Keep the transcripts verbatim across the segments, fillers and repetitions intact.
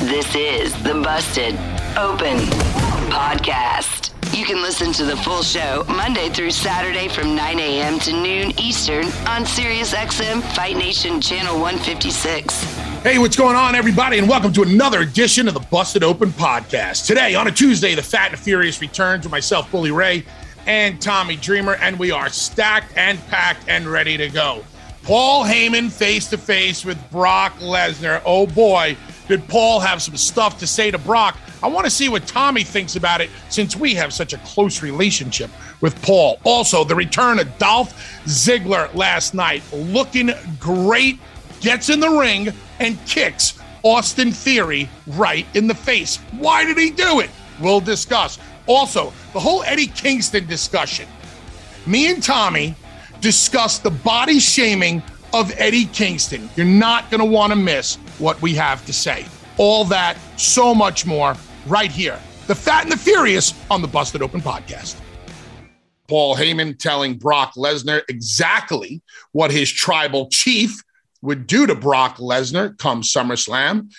This is the Busted Open Podcast. You can listen to the full show Monday through Saturday from nine a.m. to noon Eastern on SiriusXM Fight Nation Channel one fifty-six. Hey, what's going on, everybody, and welcome to another edition of the Busted Open Podcast. Today, on a Tuesday, the Fat and the Furious returns with myself, Bully Ray, and Tommy Dreamer, and we are stacked and packed and ready to go. Paul Heyman face-to-face with Brock Lesnar. Oh, boy. Did Paul have some stuff to say to Brock? I want to see what Tommy thinks about it since we have such a close relationship with Paul. Also, the return of Dolph Ziggler last night, looking great, gets in the ring and kicks Austin Theory right in the face. Why did he do it? We'll discuss. Also, the whole Eddie Kingston discussion. Me and Tommy discussed the body shaming of Eddie Kingston. You're not going to want to miss what we have to say. All that, so much more, right here. The Fat and the Furious on the Busted Open Podcast. Paul Heyman telling Brock Lesnar exactly what his tribal chief would do to Brock Lesnar come SummerSlam.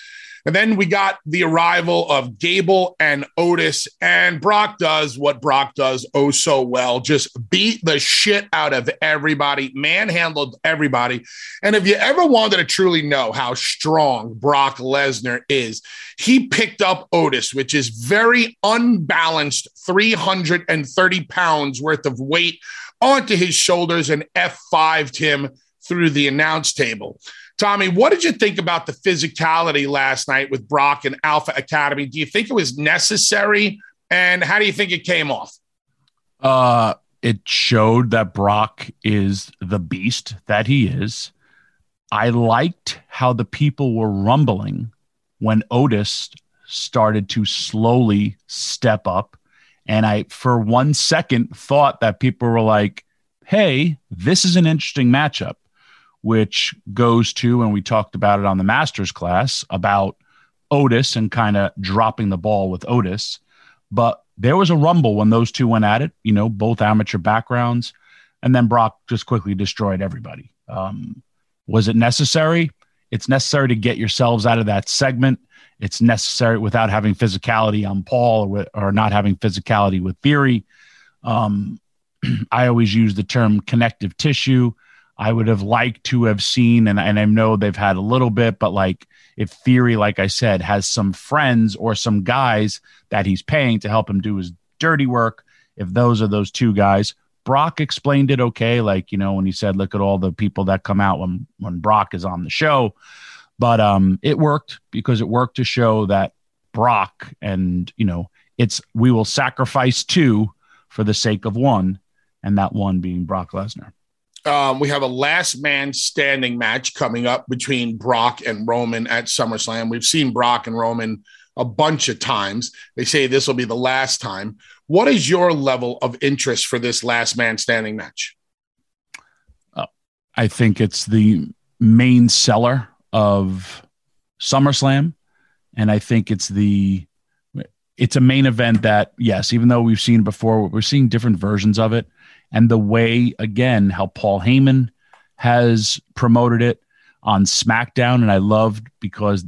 And then we got the arrival of Gable and Otis, and Brock does what Brock does oh so well, just beat the shit out of everybody, manhandled everybody. And if you ever wanted to truly know how strong Brock Lesnar is, he picked up Otis, which is very unbalanced, three hundred thirty pounds worth of weight onto his shoulders and F five'd him through the announce table. Tommy, what did you think about the physicality last night with Brock and Alpha Academy? Do you think it was necessary? And how do you think it came off? Uh, it showed that Brock is the beast that he is. I liked how the people were rumbling when Otis started to slowly step up. And I, for one second, thought that people were like, hey, this is an interesting matchup. Which goes to, and we talked about it on the master's class, about Otis and kind of dropping the ball with Otis. But there was a rumble when those two went at it, you know, both amateur backgrounds. And then Brock just quickly destroyed everybody. Um, was it necessary? It's necessary to get yourselves out of that segment. It's necessary without having physicality on Paul or, with, or not having physicality with Theory. Um, I always use the term connective tissue. I would have liked to have seen, and, and I know they've had a little bit, but like if Theory, like I said, has some friends or some guys that he's paying to help him do his dirty work, if those are those two guys. Brock explained it okay, like, you know, when he said, look at all the people that come out when, when Brock is on the show. But um, it worked because it worked to show that Brock and, you know, it's we will sacrifice two for the sake of one, and that one being Brock Lesnar. Um, we have a last man standing match coming up between Brock and Roman at SummerSlam. We've seen Brock and Roman a bunch of times. They say this will be the last time. What is your level of interest for this last man standing match? Uh, I think it's the main seller of SummerSlam. And I think it's the, it's a main event that, yes, even though we've seen before, we're seeing different versions of it. And the way, again, how Paul Heyman has promoted it on SmackDown. And I loved because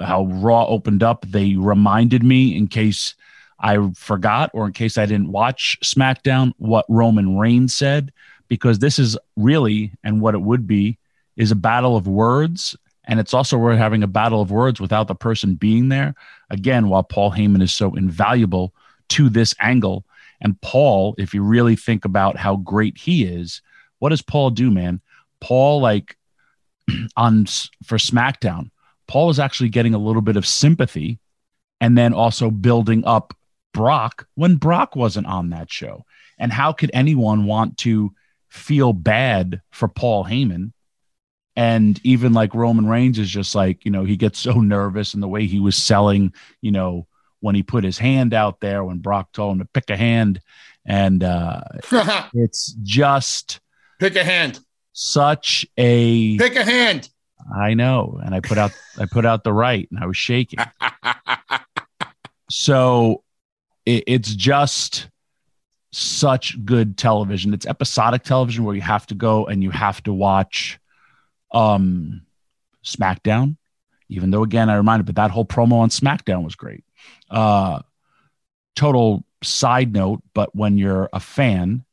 how Raw opened up. They reminded me, in case I forgot or in case I didn't watch SmackDown, what Roman Reigns said. Because this is really, and what it would be, is a battle of words And it's also we're having a battle of words without the person being there. Again, while Paul Heyman is so invaluable to this angle, and Paul, if you really think about how great he is, what does Paul do, man? Paul, like on for SmackDown, Paul is actually getting a little bit of sympathy and then also building up Brock when Brock wasn't on that show. And how could anyone want to feel bad for Paul Heyman? And even like Roman Reigns is just like, you know, he gets so nervous, and the way he was selling, you know, when he put his hand out there, when Brock told him to pick a hand, and uh, it's just pick a hand, such a pick a hand. I know. And I put out, I put out the right, and I was shaking. So it, it's just such good television. It's episodic television where you have to go and you have to watch um SmackDown, even though, again, I reminded, but that whole promo on SmackDown was great. Uh total side note, but when you're a fan,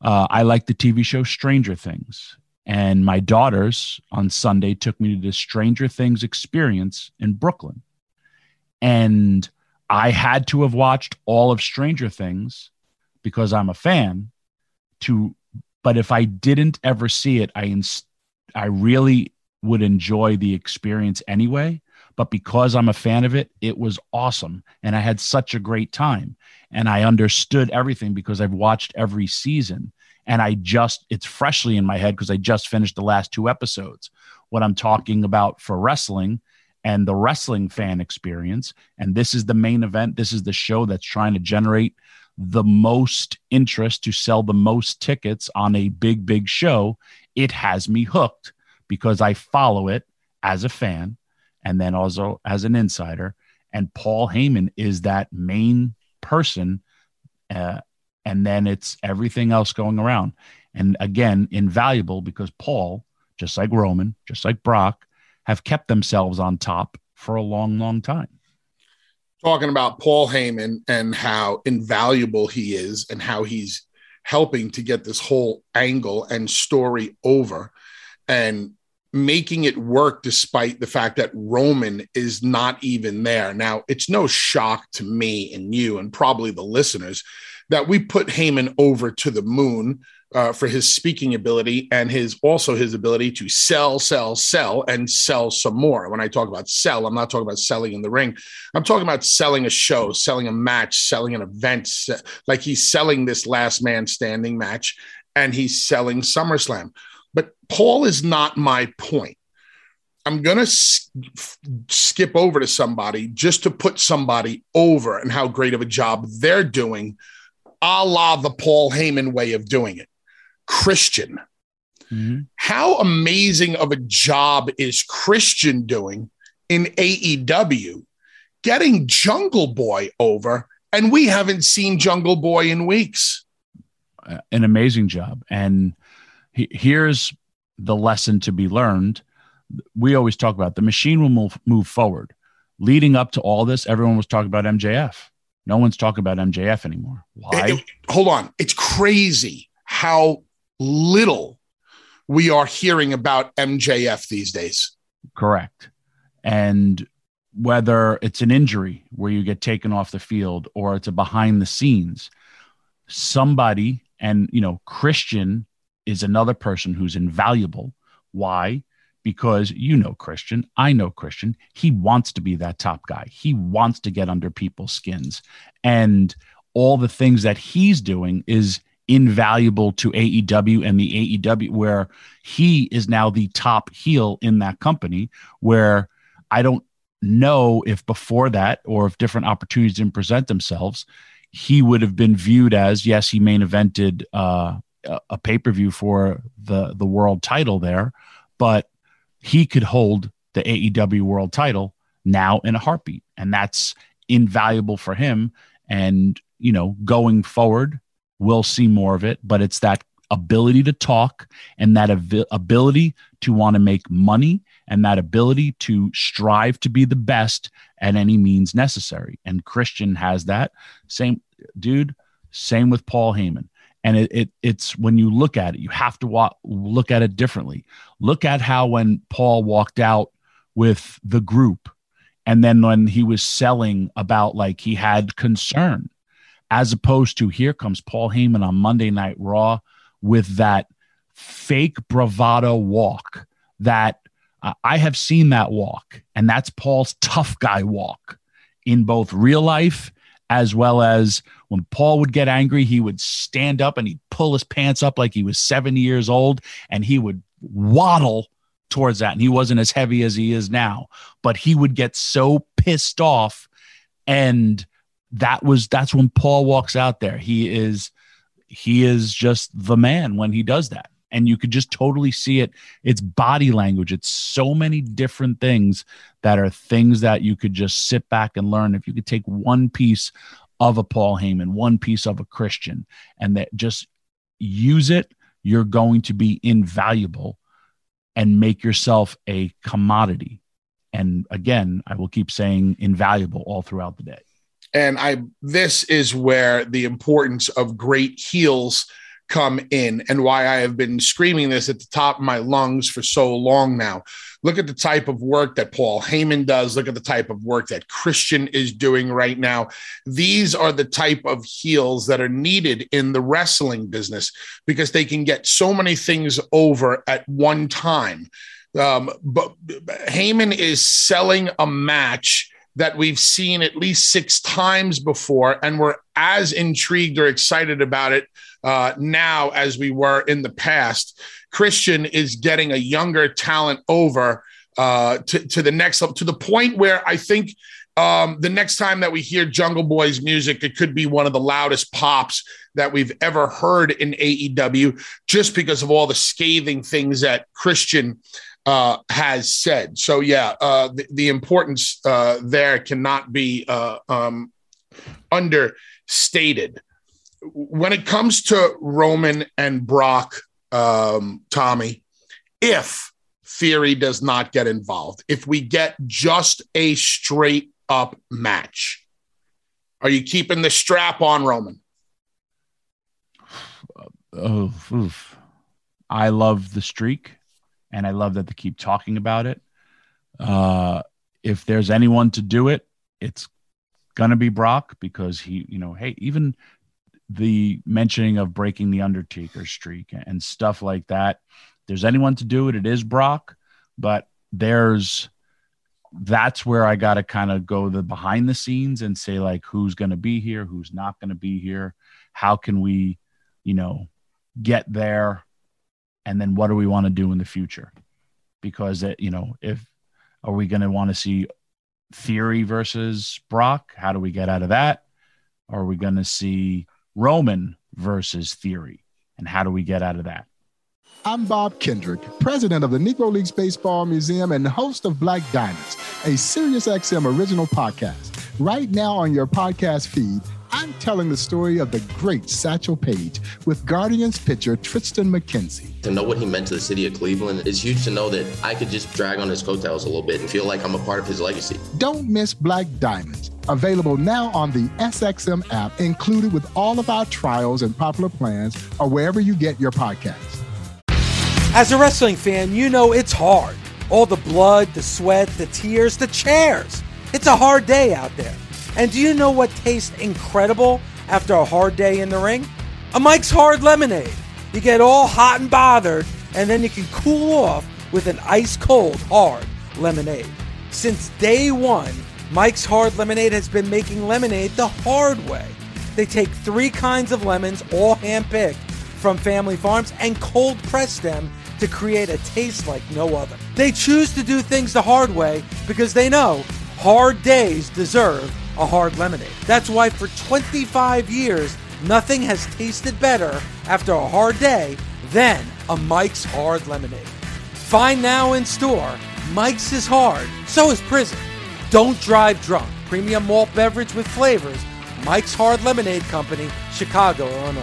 uh I like the T V show Stranger Things, and my daughters on Sunday took me to the Stranger Things experience in Brooklyn, and I had to have watched all of Stranger Things because I'm a fan to, but if I didn't ever see it, I instead I really would enjoy the experience anyway, but because I'm a fan of it, it was awesome. And I had such a great time, and I understood everything because I've watched every season, and I just, it's freshly in my head because I just finished the last two episodes, what I'm talking about for wrestling and the wrestling fan experience. And this is the main event. This is the show that's trying to generate the most interest to sell the most tickets on a big, big show. It has me hooked because I follow it as a fan and then also as an insider. And Paul Heyman is that main person. Uh, and then it's everything else going around. And again, invaluable because Paul, just like Roman, just like Brock, have kept themselves on top for a long, long time. Talking about Paul Heyman and how invaluable he is and how he's helping to get this whole angle and story over and making it work despite the fact that Roman is not even there. Now, it's no shock to me and you and probably the listeners that we put Heyman over to the moon uh, for his speaking ability and his also his ability to sell, sell, sell, and sell some more. When I talk about sell, I'm not talking about selling in the ring. I'm talking about selling a show, selling a match, selling an event. Like he's selling this last man standing match, and he's selling SummerSlam. But Paul is not my point. I'm going to sk- skip over to somebody just to put somebody over and how great of a job they're doing, a la the Paul Heyman way of doing it. Christian. Mm-hmm. How amazing of a job is Christian doing in A E W, getting Jungle Boy over, and we haven't seen Jungle Boy in weeks. Uh, an amazing job. And he, here's the lesson to be learned. We always talk about the machine will move, move forward. Leading up to all this, everyone was talking about M J F. No one's talking about M J F anymore. Why? It, it, hold on. It's crazy how little we are hearing about M J F these days. Correct. And whether it's an injury where you get taken off the field or it's a behind the scenes, somebody, and, you know, Christian is another person who's invaluable. Why? Because you know Christian, I know Christian, he wants to be that top guy. He wants to get under people's skins. And all the things that he's doing is invaluable to A E W and the A E W, where he is now the top heel in that company, where I don't know if before that or if different opportunities didn't present themselves, he would have been viewed as, yes, he main evented uh, a pay-per-view for the, the world title there, but he could hold the A E W world title now in a heartbeat, and that's invaluable for him. And, you know, going forward, we'll see more of it, but it's that ability to talk and that av- ability to want to make money and that ability to strive to be the best at any means necessary. And Christian has that same dude, same with Paul Heyman. And it, it it's when you look at it, you have to wa- look at it differently. Look at how when Paul walked out with the group. And then when he was selling about like he had concern, as opposed to here comes Paul Heyman on Monday Night Raw with that fake bravado walk that uh, I have seen that walk. And that's Paul's tough guy walk in both real life as well as when Paul would get angry, he would stand up and he'd pull his pants up like he was seventy years old and he would waddle towards that. And he wasn't as heavy as he is now, but he would get so pissed off. And that was, that's when Paul walks out there. He is, he is just the man when he does that. And you could just totally see it. It's body language. It's so many different things that are things that you could just sit back and learn. If you could take one piece of a Paul Heyman, one piece of a Christian, and that just use it, you're going to be invaluable and make yourself a commodity. And again, I will keep saying invaluable all throughout the day. And I, this is where the importance of great heels come in and why I have been screaming this at the top of my lungs for so long now. Look at the type of work that Paul Heyman does. Look at the type of work that Christian is doing right now. These are the type of heels that are needed in the wrestling business because they can get so many things over at one time. Um, but Heyman is selling a match that we've seen at least six times before, and we're as intrigued or excited about it uh, now as we were in the past. Christian is getting a younger talent over uh, to, to the next level, to the point where I think um, the next time that we hear Jungle Boy's music, it could be one of the loudest pops that we've ever heard in A E W, just because of all the scathing things that Christian uh, has said. So, yeah, uh, the, the importance uh, there cannot be uh, um, understated. When it comes to Roman and Brock, Um, Tommy, if Theory does not get involved, if we get just a straight up match, are you keeping the strap on Roman? Oh, oof. I love the streak, and I love that they keep talking about it. Uh, if there's anyone to do it, it's gonna be Brock because he, you know, hey, even the mentioning of breaking the Undertaker streak and stuff like that. If there's anyone to do it, it is Brock, but there's, that's where I got to kind of go the behind the scenes and say like, who's going to be here? Who's not going to be here? How can we, you know, get there? And then what do we want to do in the future? Because it, you know, if, are we going to want to see Theory versus Brock? How do we get out of that? Are we going to see Roman versus Theory, and how do we get out of that? I'm Bob Kendrick, president of the Negro Leagues Baseball Museum and host of Black Diamonds, a SiriusXM original podcast. Right now on your podcast feed, I'm telling the story of the great Satchel Paige with Guardians pitcher Tristan McKenzie. To know what he meant to the city of Cleveland, it's huge to know that I could just drag on his coattails a little bit and feel like I'm a part of his legacy. Don't miss Black Diamonds, available now on the S X M app, included with all of our trials and popular plans, or wherever you get your podcasts. As a wrestling fan, you know it's hard. All the blood, the sweat, the tears, the chairs. It's a hard day out there. And do you know what tastes incredible after a hard day in the ring? A Mike's Hard Lemonade. You get all hot and bothered, and then you can cool off with an ice-cold, hard lemonade. Since day one, Mike's Hard Lemonade has been making lemonade the hard way. They take three kinds of lemons, all hand-picked from family farms, and cold-press them to create a taste like no other. They choose to do things the hard way because they know hard days deserve a hard lemonade. That's why for twenty-five years, nothing has tasted better after a hard day than a Mike's Hard Lemonade. Find now in store. Mike's is hard, so is prison. Don't drive drunk. Premium malt beverage with flavors. Mike's Hard Lemonade Company, Chicago, Illinois.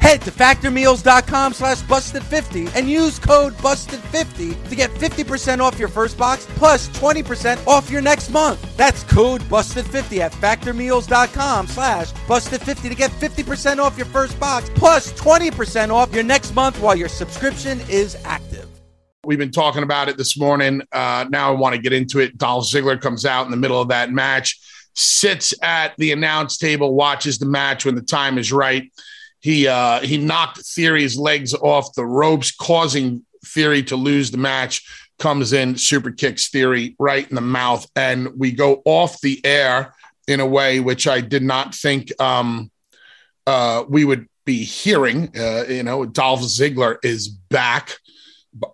Head to Factormeals.com slash Busted50 and use code Busted fifty to get fifty percent off your first box plus twenty percent off your next month. That's code Busted fifty at Factormeals.com slash Busted50 to get fifty percent off your first box plus twenty percent off your next month while your subscription is active. We've been talking about it this morning. Uh, now I want to get into it. Dolph Ziggler comes out in the middle of that match, sits at the announce table, watches the match when the time is right. He uh, he knocked Theory's legs off the ropes, causing Theory to lose the match. Comes in, super kicks Theory right in the mouth, and we go off the air in a way which I did not think um, uh, we would be hearing. Uh, you know, Dolph Ziggler is back.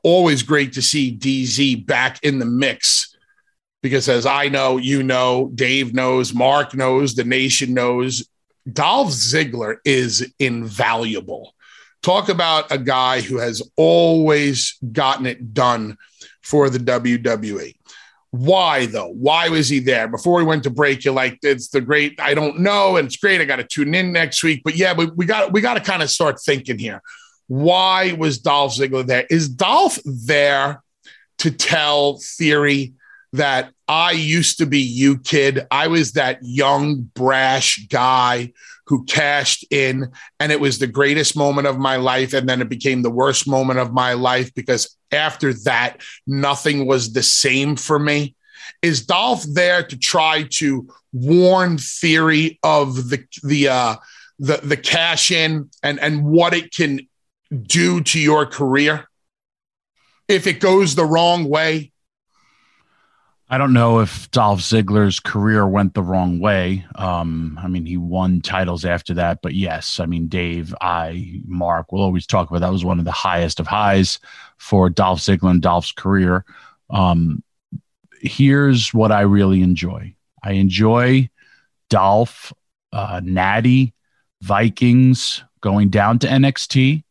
Always great to see D Z back in the mix because, as I know, you know, Dave knows, Mark knows, the nation knows, Dolph Ziggler is invaluable. Talk about a guy who has always gotten it done for the W W E. Why, though? Why was he there? Before we went to break, you're like, it's the great, I don't know, and it's great, I got to tune in next week. But yeah, we, we got we got to kind of start thinking here. Why was Dolph Ziggler there? Is Dolph there to tell Theory that I used to be you, kid? I was that young, brash guy who cashed in, and it was the greatest moment of my life, and then it became the worst moment of my life because after that, nothing was the same for me. Is Dolph there to try to warn Theory of the the uh, the, the cash in and and what it can do to your career if it goes the wrong way? I don't know if Dolph Ziggler's career went the wrong way. Um, I mean, he won titles after that, but yes, I mean, Dave, I, Mark will always talk about that was one of the highest of highs for Dolph Ziggler and Dolph's career. Um, here's what I really enjoy. I enjoy Dolph, uh, Natty, Vikings going down to N X T,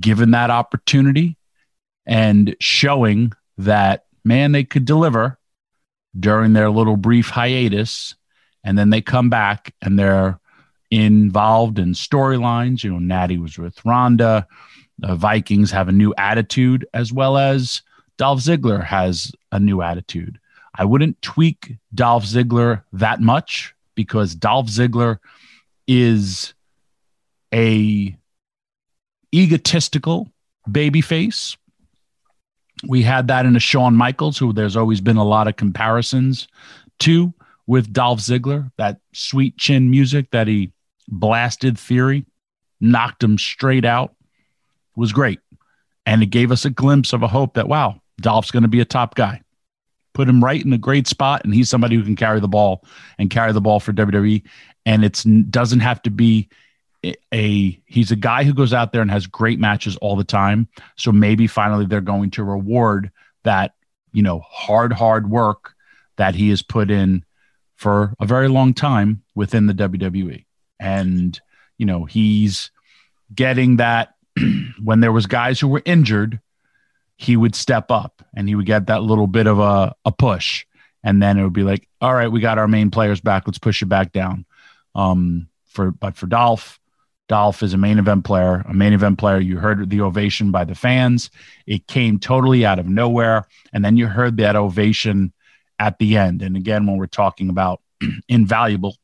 given that opportunity and showing that, man, they could deliver during their little brief hiatus, and then they come back and they're involved in storylines. You know, Natty was with Ronda. The Vikings have a new attitude, as well as Dolph Ziggler has a new attitude. I wouldn't tweak Dolph Ziggler that much because Dolph Ziggler is a egotistical babyface. We had that in a Shawn Michaels, who there's always been a lot of comparisons to with Dolph Ziggler, that sweet chin music that he blasted Theory, knocked him straight out, was great. And it gave us a glimpse of a hope that, wow, Dolph's going to be a top guy. Put him right in a great spot, and he's somebody who can carry the ball and carry the ball for W W E. And it doesn't have to be a he's a guy who goes out there and has great matches all the time. So maybe finally they're going to reward that, you know, hard, hard work that he has put in for a very long time within the W W E. And, you know, he's getting that when there was guys who were injured, he would step up and he would get that little bit of a, a push. And then it would be like, all right, we got our main players back. Let's push it back down. Um, for But for Dolph, Dolph is a main event player, a main event player. You heard the ovation by the fans. It came totally out of nowhere. And then you heard that ovation at the end. And again, when we're talking about invaluable,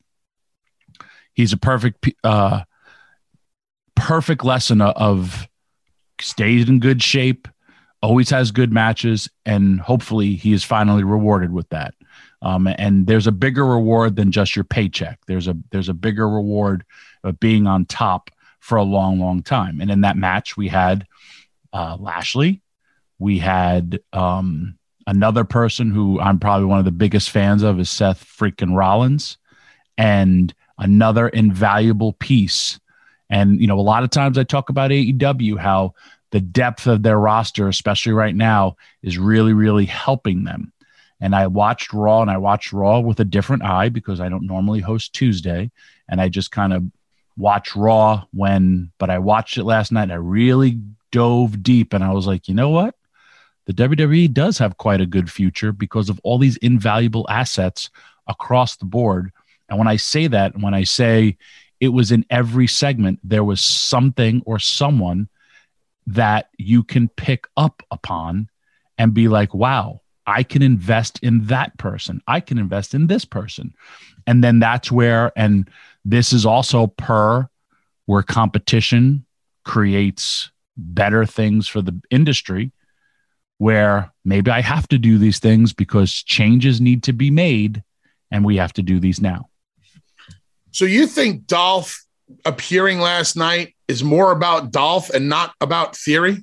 he's a perfect, uh, perfect lesson of stays in good shape, always has good matches, and hopefully he is finally rewarded with that. Um, and there's a bigger reward than just your paycheck. There's a there's a bigger reward of being on top for a long, long time. And in that match, we had uh, Lashley. We had um, another person who I'm probably one of the biggest fans of is Seth freaking Rollins, and another invaluable piece. And, you know, a lot of times I talk about A E W, how the depth of their roster, especially right now, is really, really helping them. And I watched Raw, and I watched Raw with a different eye because I don't normally host Tuesday, and I just kind of watch Raw when, but I watched it last night, and I really dove deep, and I was like, you know what? The W W E does have quite a good future because of all these invaluable assets across the board. And when I say that, when I say it was in every segment, there was something or someone that you can pick up upon and be like, wow, I can invest in that person. I can invest in this person. And then that's where, and this is also per where competition creates better things for the industry, where maybe I have to do these things because changes need to be made and we have to do these now. So you think Dolph appearing last night is more about Dolph and not about Theory?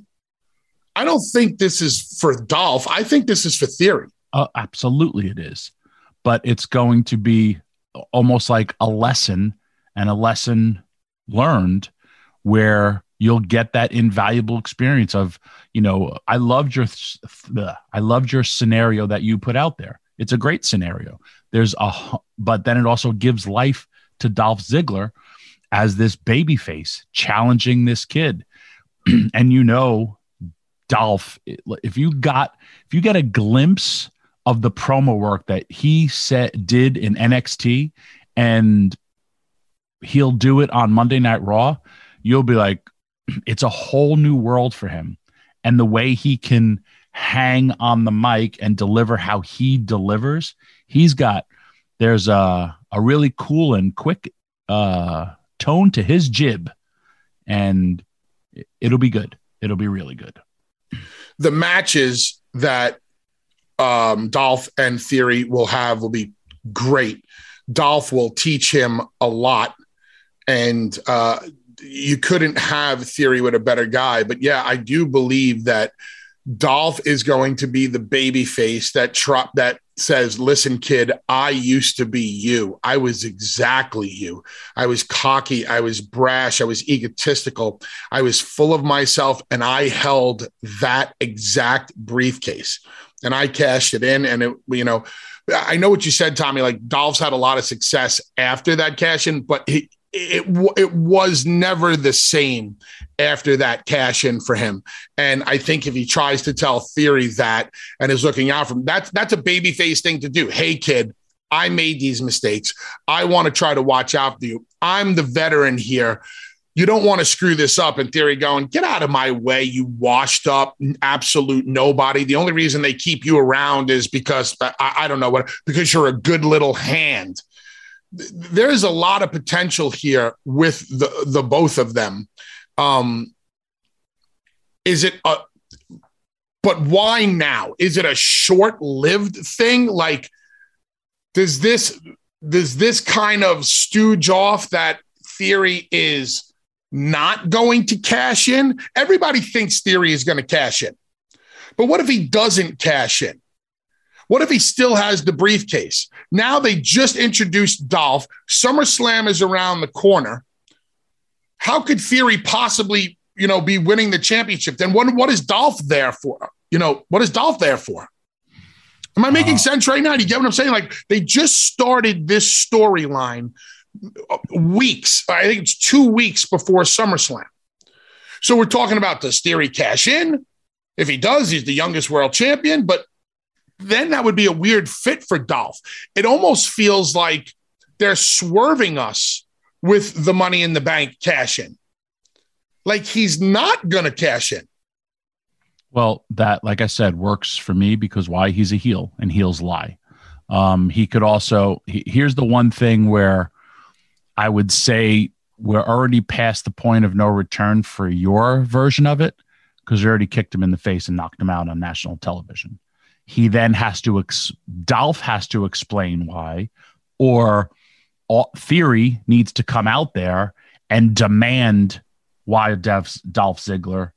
I don't think this is for Dolph. I think this is for Theory. Uh, absolutely it is. But it's going to be almost like a lesson and a lesson learned where you'll get that invaluable experience of, you know, I loved your, I loved your scenario that you put out there. It's a great scenario. There's a, but then it also gives life to Dolph Ziggler as this babyface challenging this kid. And you know, Dolph, if you got if you get a glimpse of the promo work that he said did in N X T, and he'll do it on Monday Night Raw, you'll be like, it's a whole new world for him. And the way he can hang on the mic and deliver how he delivers, he's got, there's a, a really cool and quick uh, tone to his jib, and it'll be good. It'll be really good. The matches that um, Dolph and Theory will have will be great. Dolph will teach him a lot, and uh, you couldn't have Theory with a better guy. But yeah, I do believe that Dolph is going to be the baby face that tro- that says, listen, kid, I used to be you. I was exactly you. I was cocky. I was brash. I was egotistical. I was full of myself, and I held that exact briefcase, and I cashed it in. And, it, you know, I know what you said, Tommy, like Dolph's had a lot of success after that cash in, but he, It it was never the same after that cash in for him. And I think if he tries to tell Theory that and is looking out for him, that's, that's a babyface thing to do. Hey, kid, I made these mistakes. I want to try to watch out for you. I'm the veteran here. You don't want to screw this up. And Theory going, get out of my way, you washed up absolute nobody. The only reason they keep you around is because, I, I don't know what, because you're a good little hand. There is a lot of potential here with the, the both of them. Um, is it a, but why now? Is it a short-lived thing? Like, does this, does this kind of stooge off that Theory is not going to cash in? Everybody thinks Theory is going to cash in, but what if he doesn't cash in? What if he still has the briefcase? Now they just introduced Dolph. SummerSlam is around the corner. how could Theory possibly, you know, be winning the championship? Then what, what is Dolph there for? You know, what is Dolph there for? Am I making uh, sense right now? Do you get what I'm saying? Like, they just started this storyline weeks. I think it's two weeks before SummerSlam. So we're talking about, does Theory cash in? If he does, he's the youngest world champion. But then that would be a weird fit for Dolph. It almost feels like they're swerving us with the Money in the Bank cash in. Like, he's not going to cash in. Well, that, like I said, works for me because why? He's a heel and heels lie. Um, he could also, he, here's the one thing where I would say we're already past the point of no return for your version of it, because you already kicked him in the face and knocked him out on national television. He then has to, ex- Dolph has to explain why, or all, Theory needs to come out there and demand why Dolph, Dolph Ziggler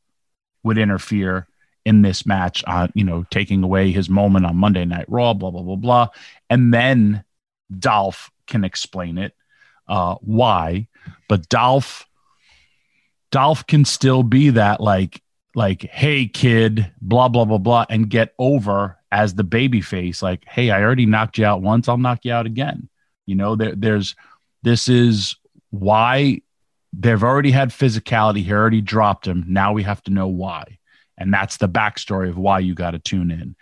would interfere in this match, on, you know, taking away his moment on Monday Night Raw, blah, blah, blah, blah. And then Dolph can explain it, uh, why, but Dolph, Dolph can still be that, like, like, hey, kid, blah, blah, blah, blah, and get over as the baby face. Like, hey, I already knocked you out once. I'll knock you out again. You know, there, there's, this is why they've already had physicality. He already dropped him. Now we have to know why. And that's the backstory of why you got to tune in.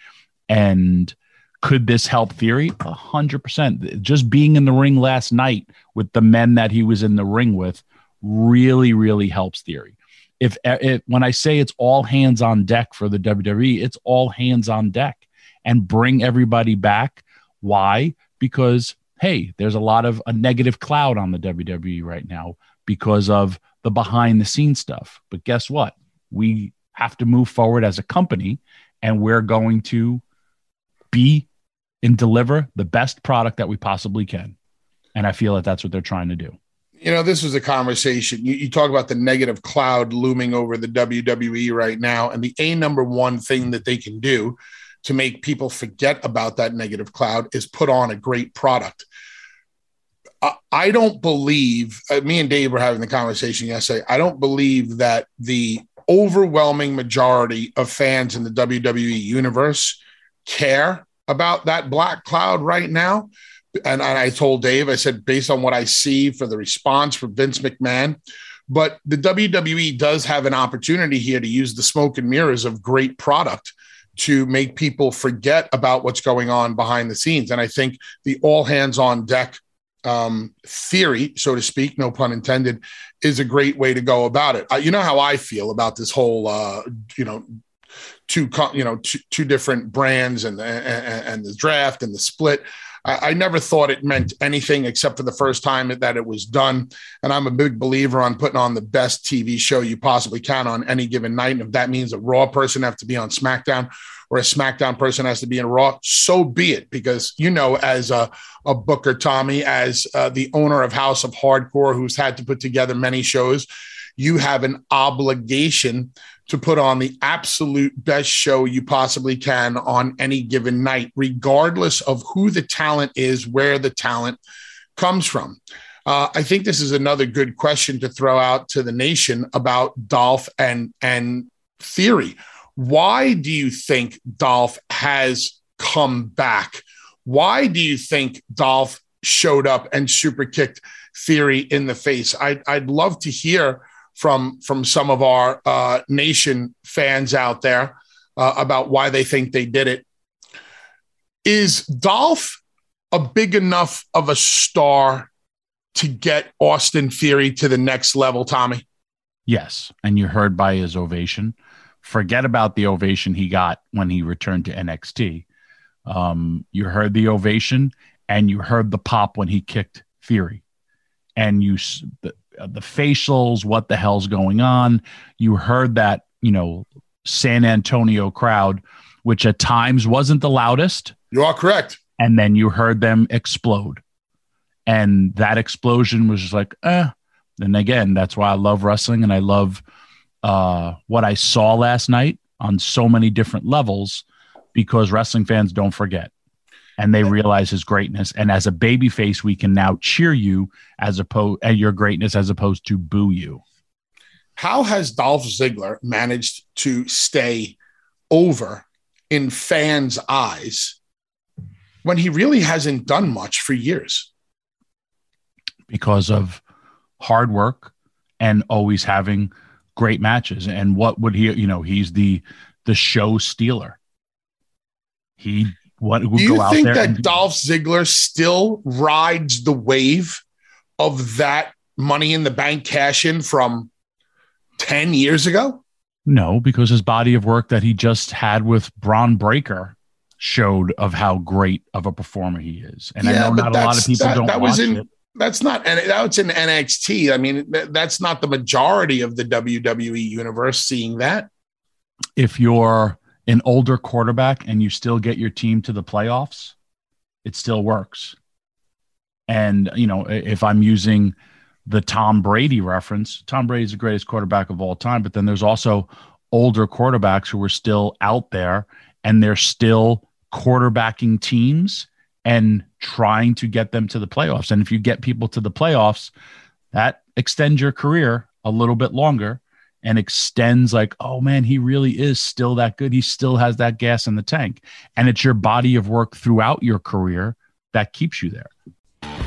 And could this help Theory? A hundred percent. Just being in the ring last night with the men that he was in the ring with really, really helps Theory. If, if when I say it's all hands on deck for the W W E, it's all hands on deck and bring everybody back. Why? Because, hey, there's a lot of a negative cloud on the W W E right now because of the behind the scenes stuff. But guess what? We have to move forward as a company, and we're going to be and deliver the best product that we possibly can. And I feel that that's what they're trying to do. You know, this was a conversation. You, you talk about the negative cloud looming over the W W E right now, and the a number one thing that they can do to make people forget about that negative cloud is put on a great product. I, I don't believe, uh, me and Dave were having the conversation yesterday, I don't believe that the overwhelming majority of fans in the W W E universe care about that black cloud right now. And I told Dave, I said, based on what I see for the response from Vince McMahon, but the W W E does have an opportunity here to use the smoke and mirrors of great product to make people forget about what's going on behind the scenes. And I think the all hands on deck um, theory, so to speak, no pun intended, is a great way to go about it. Uh, you know how I feel about this whole, uh, you know, two, you know, two, two different brands and, and, and the draft and the split. I never thought it meant anything except for the first time that it was done. And I'm a big believer on putting on the best T V show you possibly can on any given night. And if that means a Raw person has to be on SmackDown or a SmackDown person has to be in Raw, so be it. Because, you know, as a, a booker, Tommy, as uh, the owner of House of Hardcore, who's had to put together many shows, you have an obligation to put on the absolute best show you possibly can on any given night, regardless of who the talent is, where the talent comes from. Uh, I think this is another good question to throw out to the nation about Dolph and, and Theory. Why do you think Dolph has come back? Why do you think Dolph showed up and super kicked Theory in the face? I, I'd love to hear from from some of our uh, nation fans out there uh, about why they think they did it. Is Dolph a big enough of a star to get Austin Theory to the next level, Tommy? Yes, and you heard by his ovation. Forget about the ovation he got when he returned to N X T. Um, you heard the ovation, and you heard the pop when he kicked Theory. And you... The, the facials, what the hell's going on? You heard that, you know, San Antonio crowd, which at times wasn't the loudest. You are correct. And then you heard them explode. And that explosion was just like, eh. And again, that's why I love wrestling. And I love uh, what I saw last night on so many different levels, because wrestling fans don't forget. And they realize his greatness. And as a babyface, we can now cheer you as opposed, and your greatness as opposed to boo you. How has Dolph Ziggler managed to stay over in fans' eyes when he really hasn't done much for years? Because of hard work and always having great matches. And what would he, you know, he's the the show stealer. He what would go out there. Do you think that and- Dolph Ziggler still rides the wave of that Money in the Bank cash in from ten years ago? No, because his body of work that he just had with Braun Breaker showed of how great of a performer he is. And yeah, I know not a lot of people that, don't that was watch in, it. That's not, that's in N X T. I mean, th- that's not the majority of the W W E universe seeing that. If you're an older quarterback and you still get your team to the playoffs, it still works. And, you know, if I'm using the Tom Brady reference, Tom Brady's the greatest quarterback of all time, but then there's also older quarterbacks who are still out there and they're still quarterbacking teams and trying to get them to the playoffs. And if you get people to the playoffs, that extends your career a little bit longer and extends like, oh man, he really is still that good. He still has that gas in the tank. And it's your body of work throughout your career that keeps you there.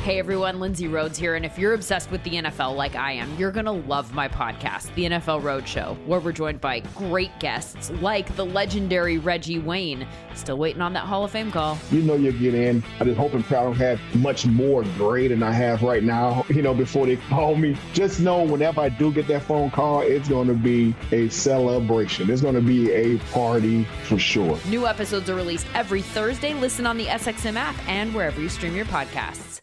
Hey everyone, Lindsay Rhodes here, and if you're obsessed with the N F L like I am, you're going to love my podcast, The N F L Roadshow, where we're joined by great guests like the legendary Reggie Wayne. Still waiting on that Hall of Fame call. You know you'll get in. I just hope and proud I don't have much more gray than I have right now, you know, before they call me. Just know whenever I do get that phone call, it's going to be a celebration. It's going to be a party for sure. New episodes are released every Thursday. Listen on the S X M app and wherever you stream your podcasts.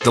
The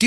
Do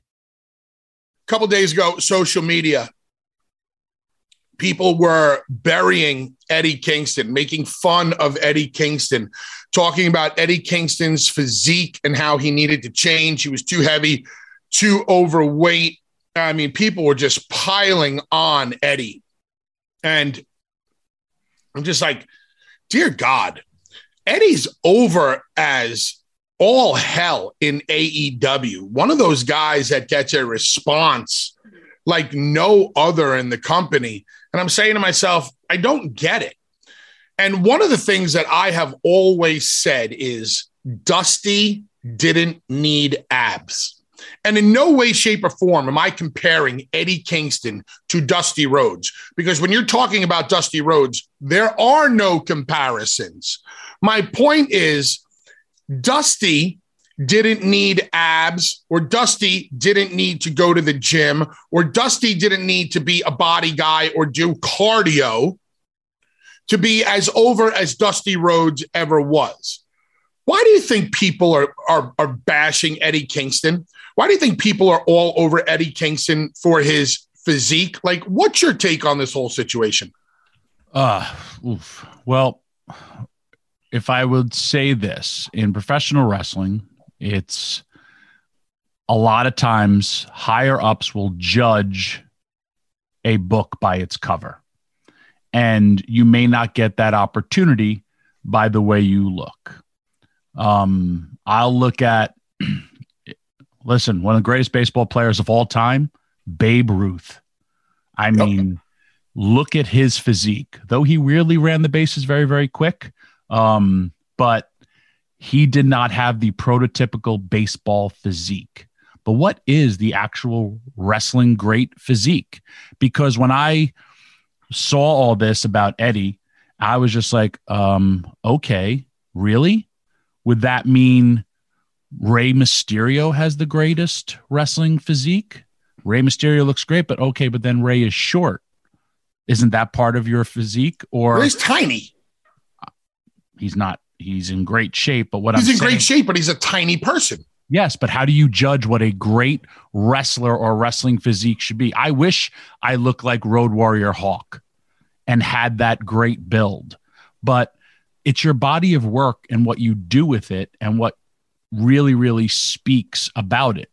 A couple days ago, social media, people were burying Eddie Kingston, making fun of Eddie Kingston, talking about Eddie Kingston's physique and how he needed to change. He was too heavy, too overweight. I mean, people were just piling on Eddie. And I'm just like, dear God, Eddie's over as all hell in A E W. One of those guys that gets a response like no other in the company. And I'm saying to myself, I don't get it. And one of the things that I have always said is Dusty didn't need abs. And in no way, shape, or form am I comparing Eddie Kingston to Dusty Rhodes. Because when you're talking about Dusty Rhodes, there are no comparisons. My point is, Dusty didn't need abs, or Dusty didn't need to go to the gym, or Dusty didn't need to be a body guy or do cardio to be as over as Dusty Rhodes ever was. Why do you think people are, are, are bashing Eddie Kingston? Why do you think people are all over Eddie Kingston for his physique? Like, what's your take on this whole situation? Uh, oof. Well, if I would say this, in professional wrestling, it's a lot of times higher ups will judge a book by its cover. And you may not get that opportunity by the way you look. Um, I'll look at, listen, one of the greatest baseball players of all time, Babe Ruth. I mean, okay. Look at his physique, though he really ran the bases very, very quick. Um, but he did not have the prototypical baseball physique. But what is the actual wrestling great physique? Because when I saw all this about Eddie, I was just like, um, okay, really? Would that mean Rey Mysterio has the greatest wrestling physique? Rey Mysterio looks great, but okay, but then Rey is short. Isn't that part of your physique? Or he's tiny. He's not. He's in great shape, but what he's I'm in saying, great shape, but he's a tiny person. Yes, but how do you judge what a great wrestler or wrestling physique should be? I wish I looked like Road Warrior Hawk and had that great build, but it's your body of work and what you do with it and what really, really speaks about it.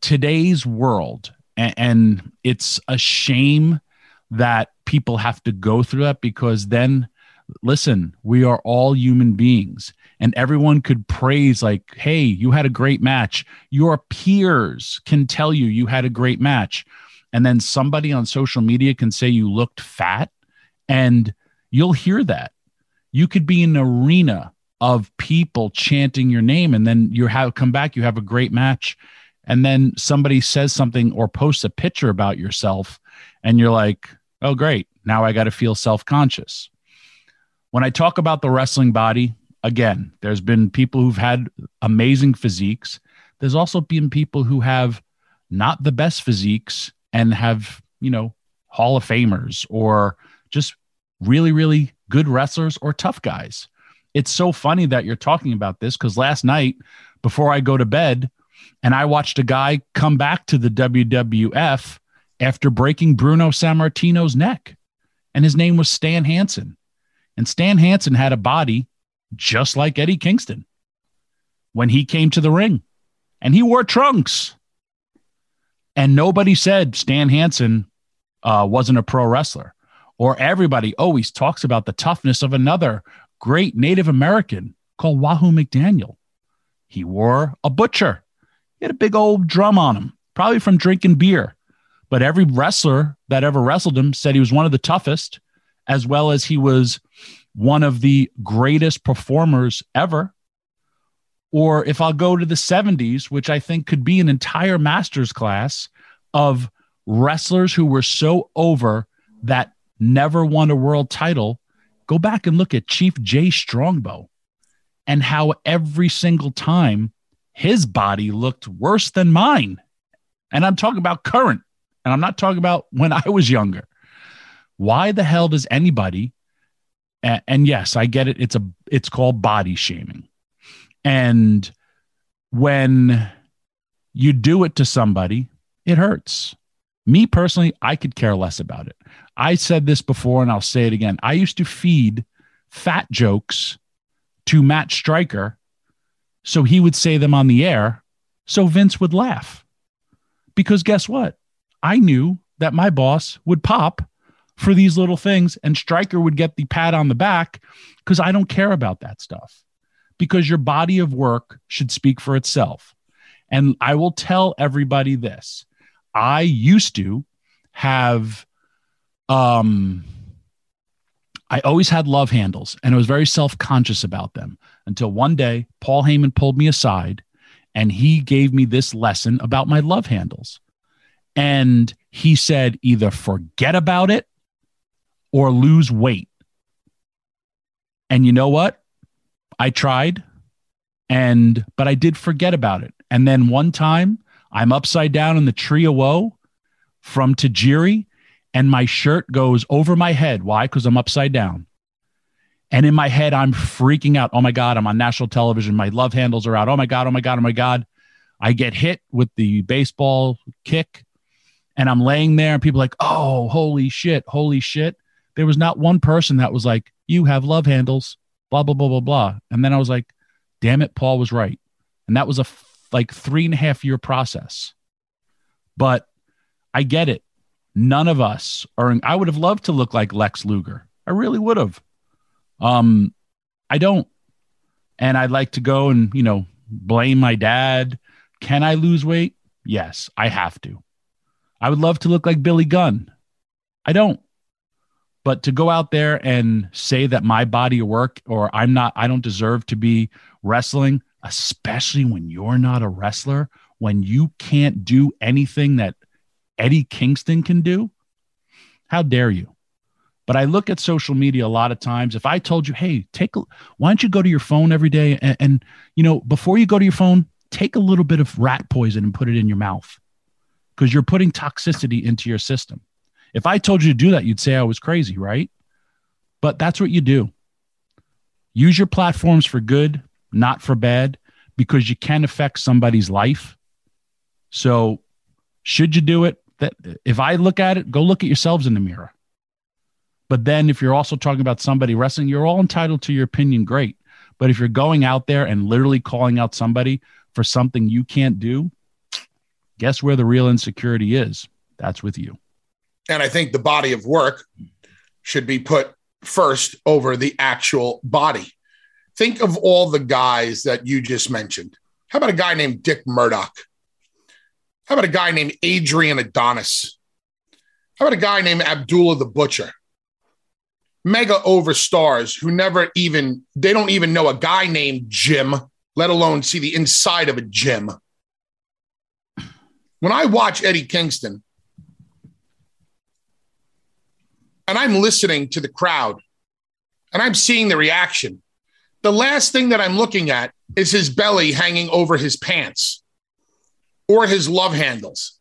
Today's world, and, and it's a shame that people have to go through that, because then, listen, we are all human beings, and everyone could praise like, hey, you had a great match. Your peers can tell you you had a great match. And then somebody on social media can say you looked fat, and you'll hear that. You could be in an arena of people chanting your name, and then you have come back, you have a great match. And then somebody says something or posts a picture about yourself, and you're like, oh, great. Now I got to feel self-conscious. When I talk about the wrestling body, again, there's been people who've had amazing physiques. There's also been people who have not the best physiques and have, you know, Hall of Famers or just really, really good wrestlers or tough guys. It's so funny that you're talking about this, because last night before I go to bed, and I watched a guy come back to the W W F after breaking Bruno Sammartino's neck, and his name was Stan Hansen. And Stan Hansen had a body just like Eddie Kingston when he came to the ring, and he wore trunks, and nobody said Stan Hansen uh, wasn't a pro wrestler, or everybody always talks about the toughness of another great Native American called Wahoo McDaniel. He wore a butcher. He had a big old drum on him, probably from drinking beer. But every wrestler that ever wrestled him said he was one of the toughest, as well as he was one of the greatest performers ever. Or if I'll go to the seventies, which I think could be an entire master's class of wrestlers who were so over that never won a world title, go back and look at Chief Jay Strongbow and how every single time his body looked worse than mine. And I'm talking about current, and I'm not talking about when I was younger. Why the hell does anybody, and yes, I get it, it's a it's called body shaming. And when you do it to somebody, it hurts. Me personally, I could care less about it. I said this before and I'll say it again. I used to feed fat jokes to Matt Stryker so he would say them on the air so Vince would laugh. Because guess what? I knew that my boss would pop for these little things, and Stryker would get the pat on the back, because I don't care about that stuff, because your body of work should speak for itself. And I will tell everybody this. I used to have, um, I always had love handles, and I was very self-conscious about them, until one day Paul Heyman pulled me aside and he gave me this lesson about my love handles. And he said, either forget about it or lose weight. And you know what? I tried, and but I did forget about it. And then one time I'm upside down in the Tree of Woe from Tajiri, and my shirt goes over my head. Why? Because I'm upside down. And in my head, I'm freaking out. Oh my God, I'm on national television. My love handles are out. Oh my God, oh my God, oh my God. I get hit with the baseball kick, and I'm laying there, and people are like, oh, holy shit, holy shit. There was not one person that was like, you have love handles, blah, blah, blah, blah, blah. And then I was like, damn it, Paul was right. And that was a f- like three and a half year process. But I get it. None of us are. In, I would have loved to look like Lex Luger. I really would have. Um, I don't. And I'd like to go and, you know, blame my dad. Can I lose weight? Yes, I have to. I would love to look like Billy Gunn. I don't. But to go out there and say that my body of work or I'm not, I don't deserve to be wrestling, especially when you're not a wrestler, when you can't do anything that Eddie Kingston can do, how dare you? But I look at social media a lot of times. If I told you, hey, take a, why don't you go to your phone every day? And, and, you know, before you go to your phone, take a little bit of rat poison and put it in your mouth because you're putting toxicity into your system. If I told you to do that, you'd say I was crazy, right? But that's what you do. Use your platforms for good, not for bad, because you can affect somebody's life. So should you do it? That, if I look at it, go look at yourselves in the mirror. But then if you're also talking about somebody wrestling, you're all entitled to your opinion, great. But if you're going out there and literally calling out somebody for something you can't do, guess where the real insecurity is? That's with you. And I think the body of work should be put first over the actual body. Think of all the guys that you just mentioned. How about a guy named Dick Murdoch? How about a guy named Adrian Adonis? How about a guy named Abdullah the Butcher? Mega overstars who never even, they don't even know a guy named Jim, let alone see the inside of a gym. When I watch Eddie Kingston and I'm listening to the crowd and I'm seeing the reaction, the last thing that I'm looking at is his belly hanging over his pants or his love handles.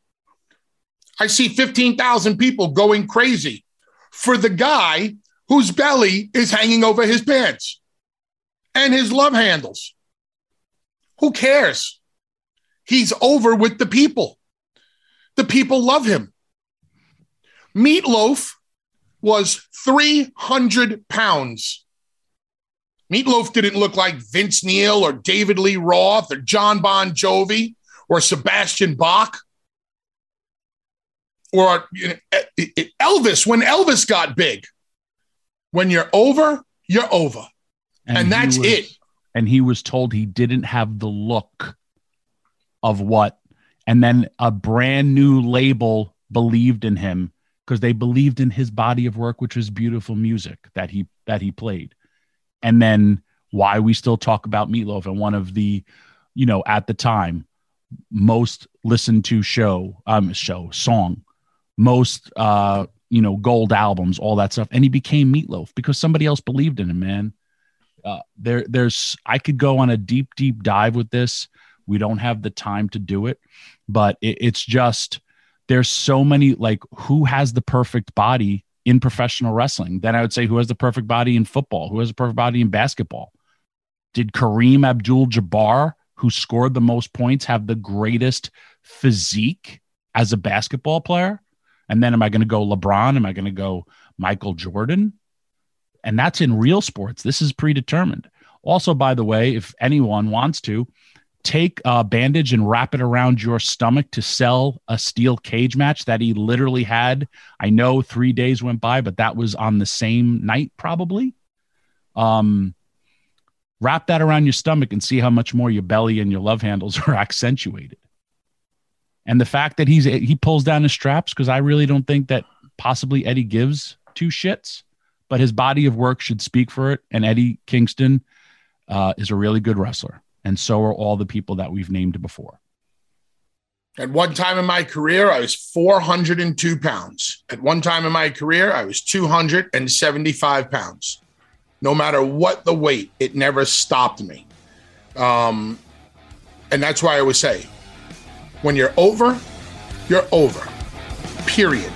I see fifteen thousand people going crazy for the guy whose belly is hanging over his pants and his love handles. Who cares? He's over with the people. The people love him. Meatloaf was three hundred pounds. Meatloaf didn't look like Vince Neil or David Lee Roth or John Bon Jovi or Sebastian Bach or you know, Elvis when Elvis got big. When you're over, you're over. And, and that's was, it. And he was told he didn't have the look of what. And then a brand new label believed in him because they believed in his body of work, which was beautiful music that he that he played. And then why we still talk about Meatloaf and one of the, you know, at the time, most listened to show, um, show, song, most uh you know, gold albums, all that stuff. And he became Meatloaf because somebody else believed in him, man. Uh, there, there's, I could go on a deep, deep dive with this. We don't have the time to do it, but it, it's just, there's so many, like who has the perfect body in professional wrestling? Then I would say who has the perfect body in football? Who has the perfect body in basketball? Did Kareem Abdul-Jabbar, who scored the most points, have the greatest physique as a basketball player? And then am I going to go LeBron? Am I going to go Michael Jordan? And that's in real sports. This is predetermined. Also, by the way, if anyone wants to, take a bandage and wrap it around your stomach to sell a steel cage match that he literally had. I know three days went by, but that was on the same night probably. Um, wrap that around your stomach and see how much more your belly and your love handles are accentuated. And the fact that he's he pulls down his straps, because I really don't think that possibly Eddie gives two shits, but his body of work should speak for it. And Eddie Kingston uh, is a really good wrestler. And so are all the people that we've named before. At one time in my career, I was four hundred two pounds. At one time in my career, I was two hundred seventy-five pounds. No matter what the weight, it never stopped me. Um, and that's why I always say, when you're over, you're over. Period.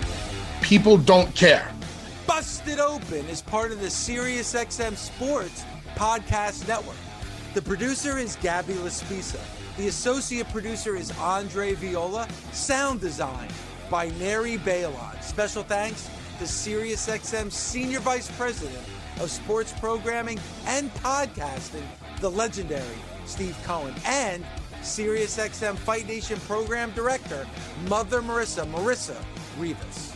People don't care. Busted Open is part of the SiriusXM Sports Podcast Network. The producer is Gabby Laspisa. The associate producer is Andre Viola. Sound design by Neri Bailon. Special thanks to SiriusXM Senior Vice President of Sports Programming and Podcasting, the legendary Steve Cohen, and SiriusXM Fight Nation Program Director, Mother Marissa, Marissa Rivas.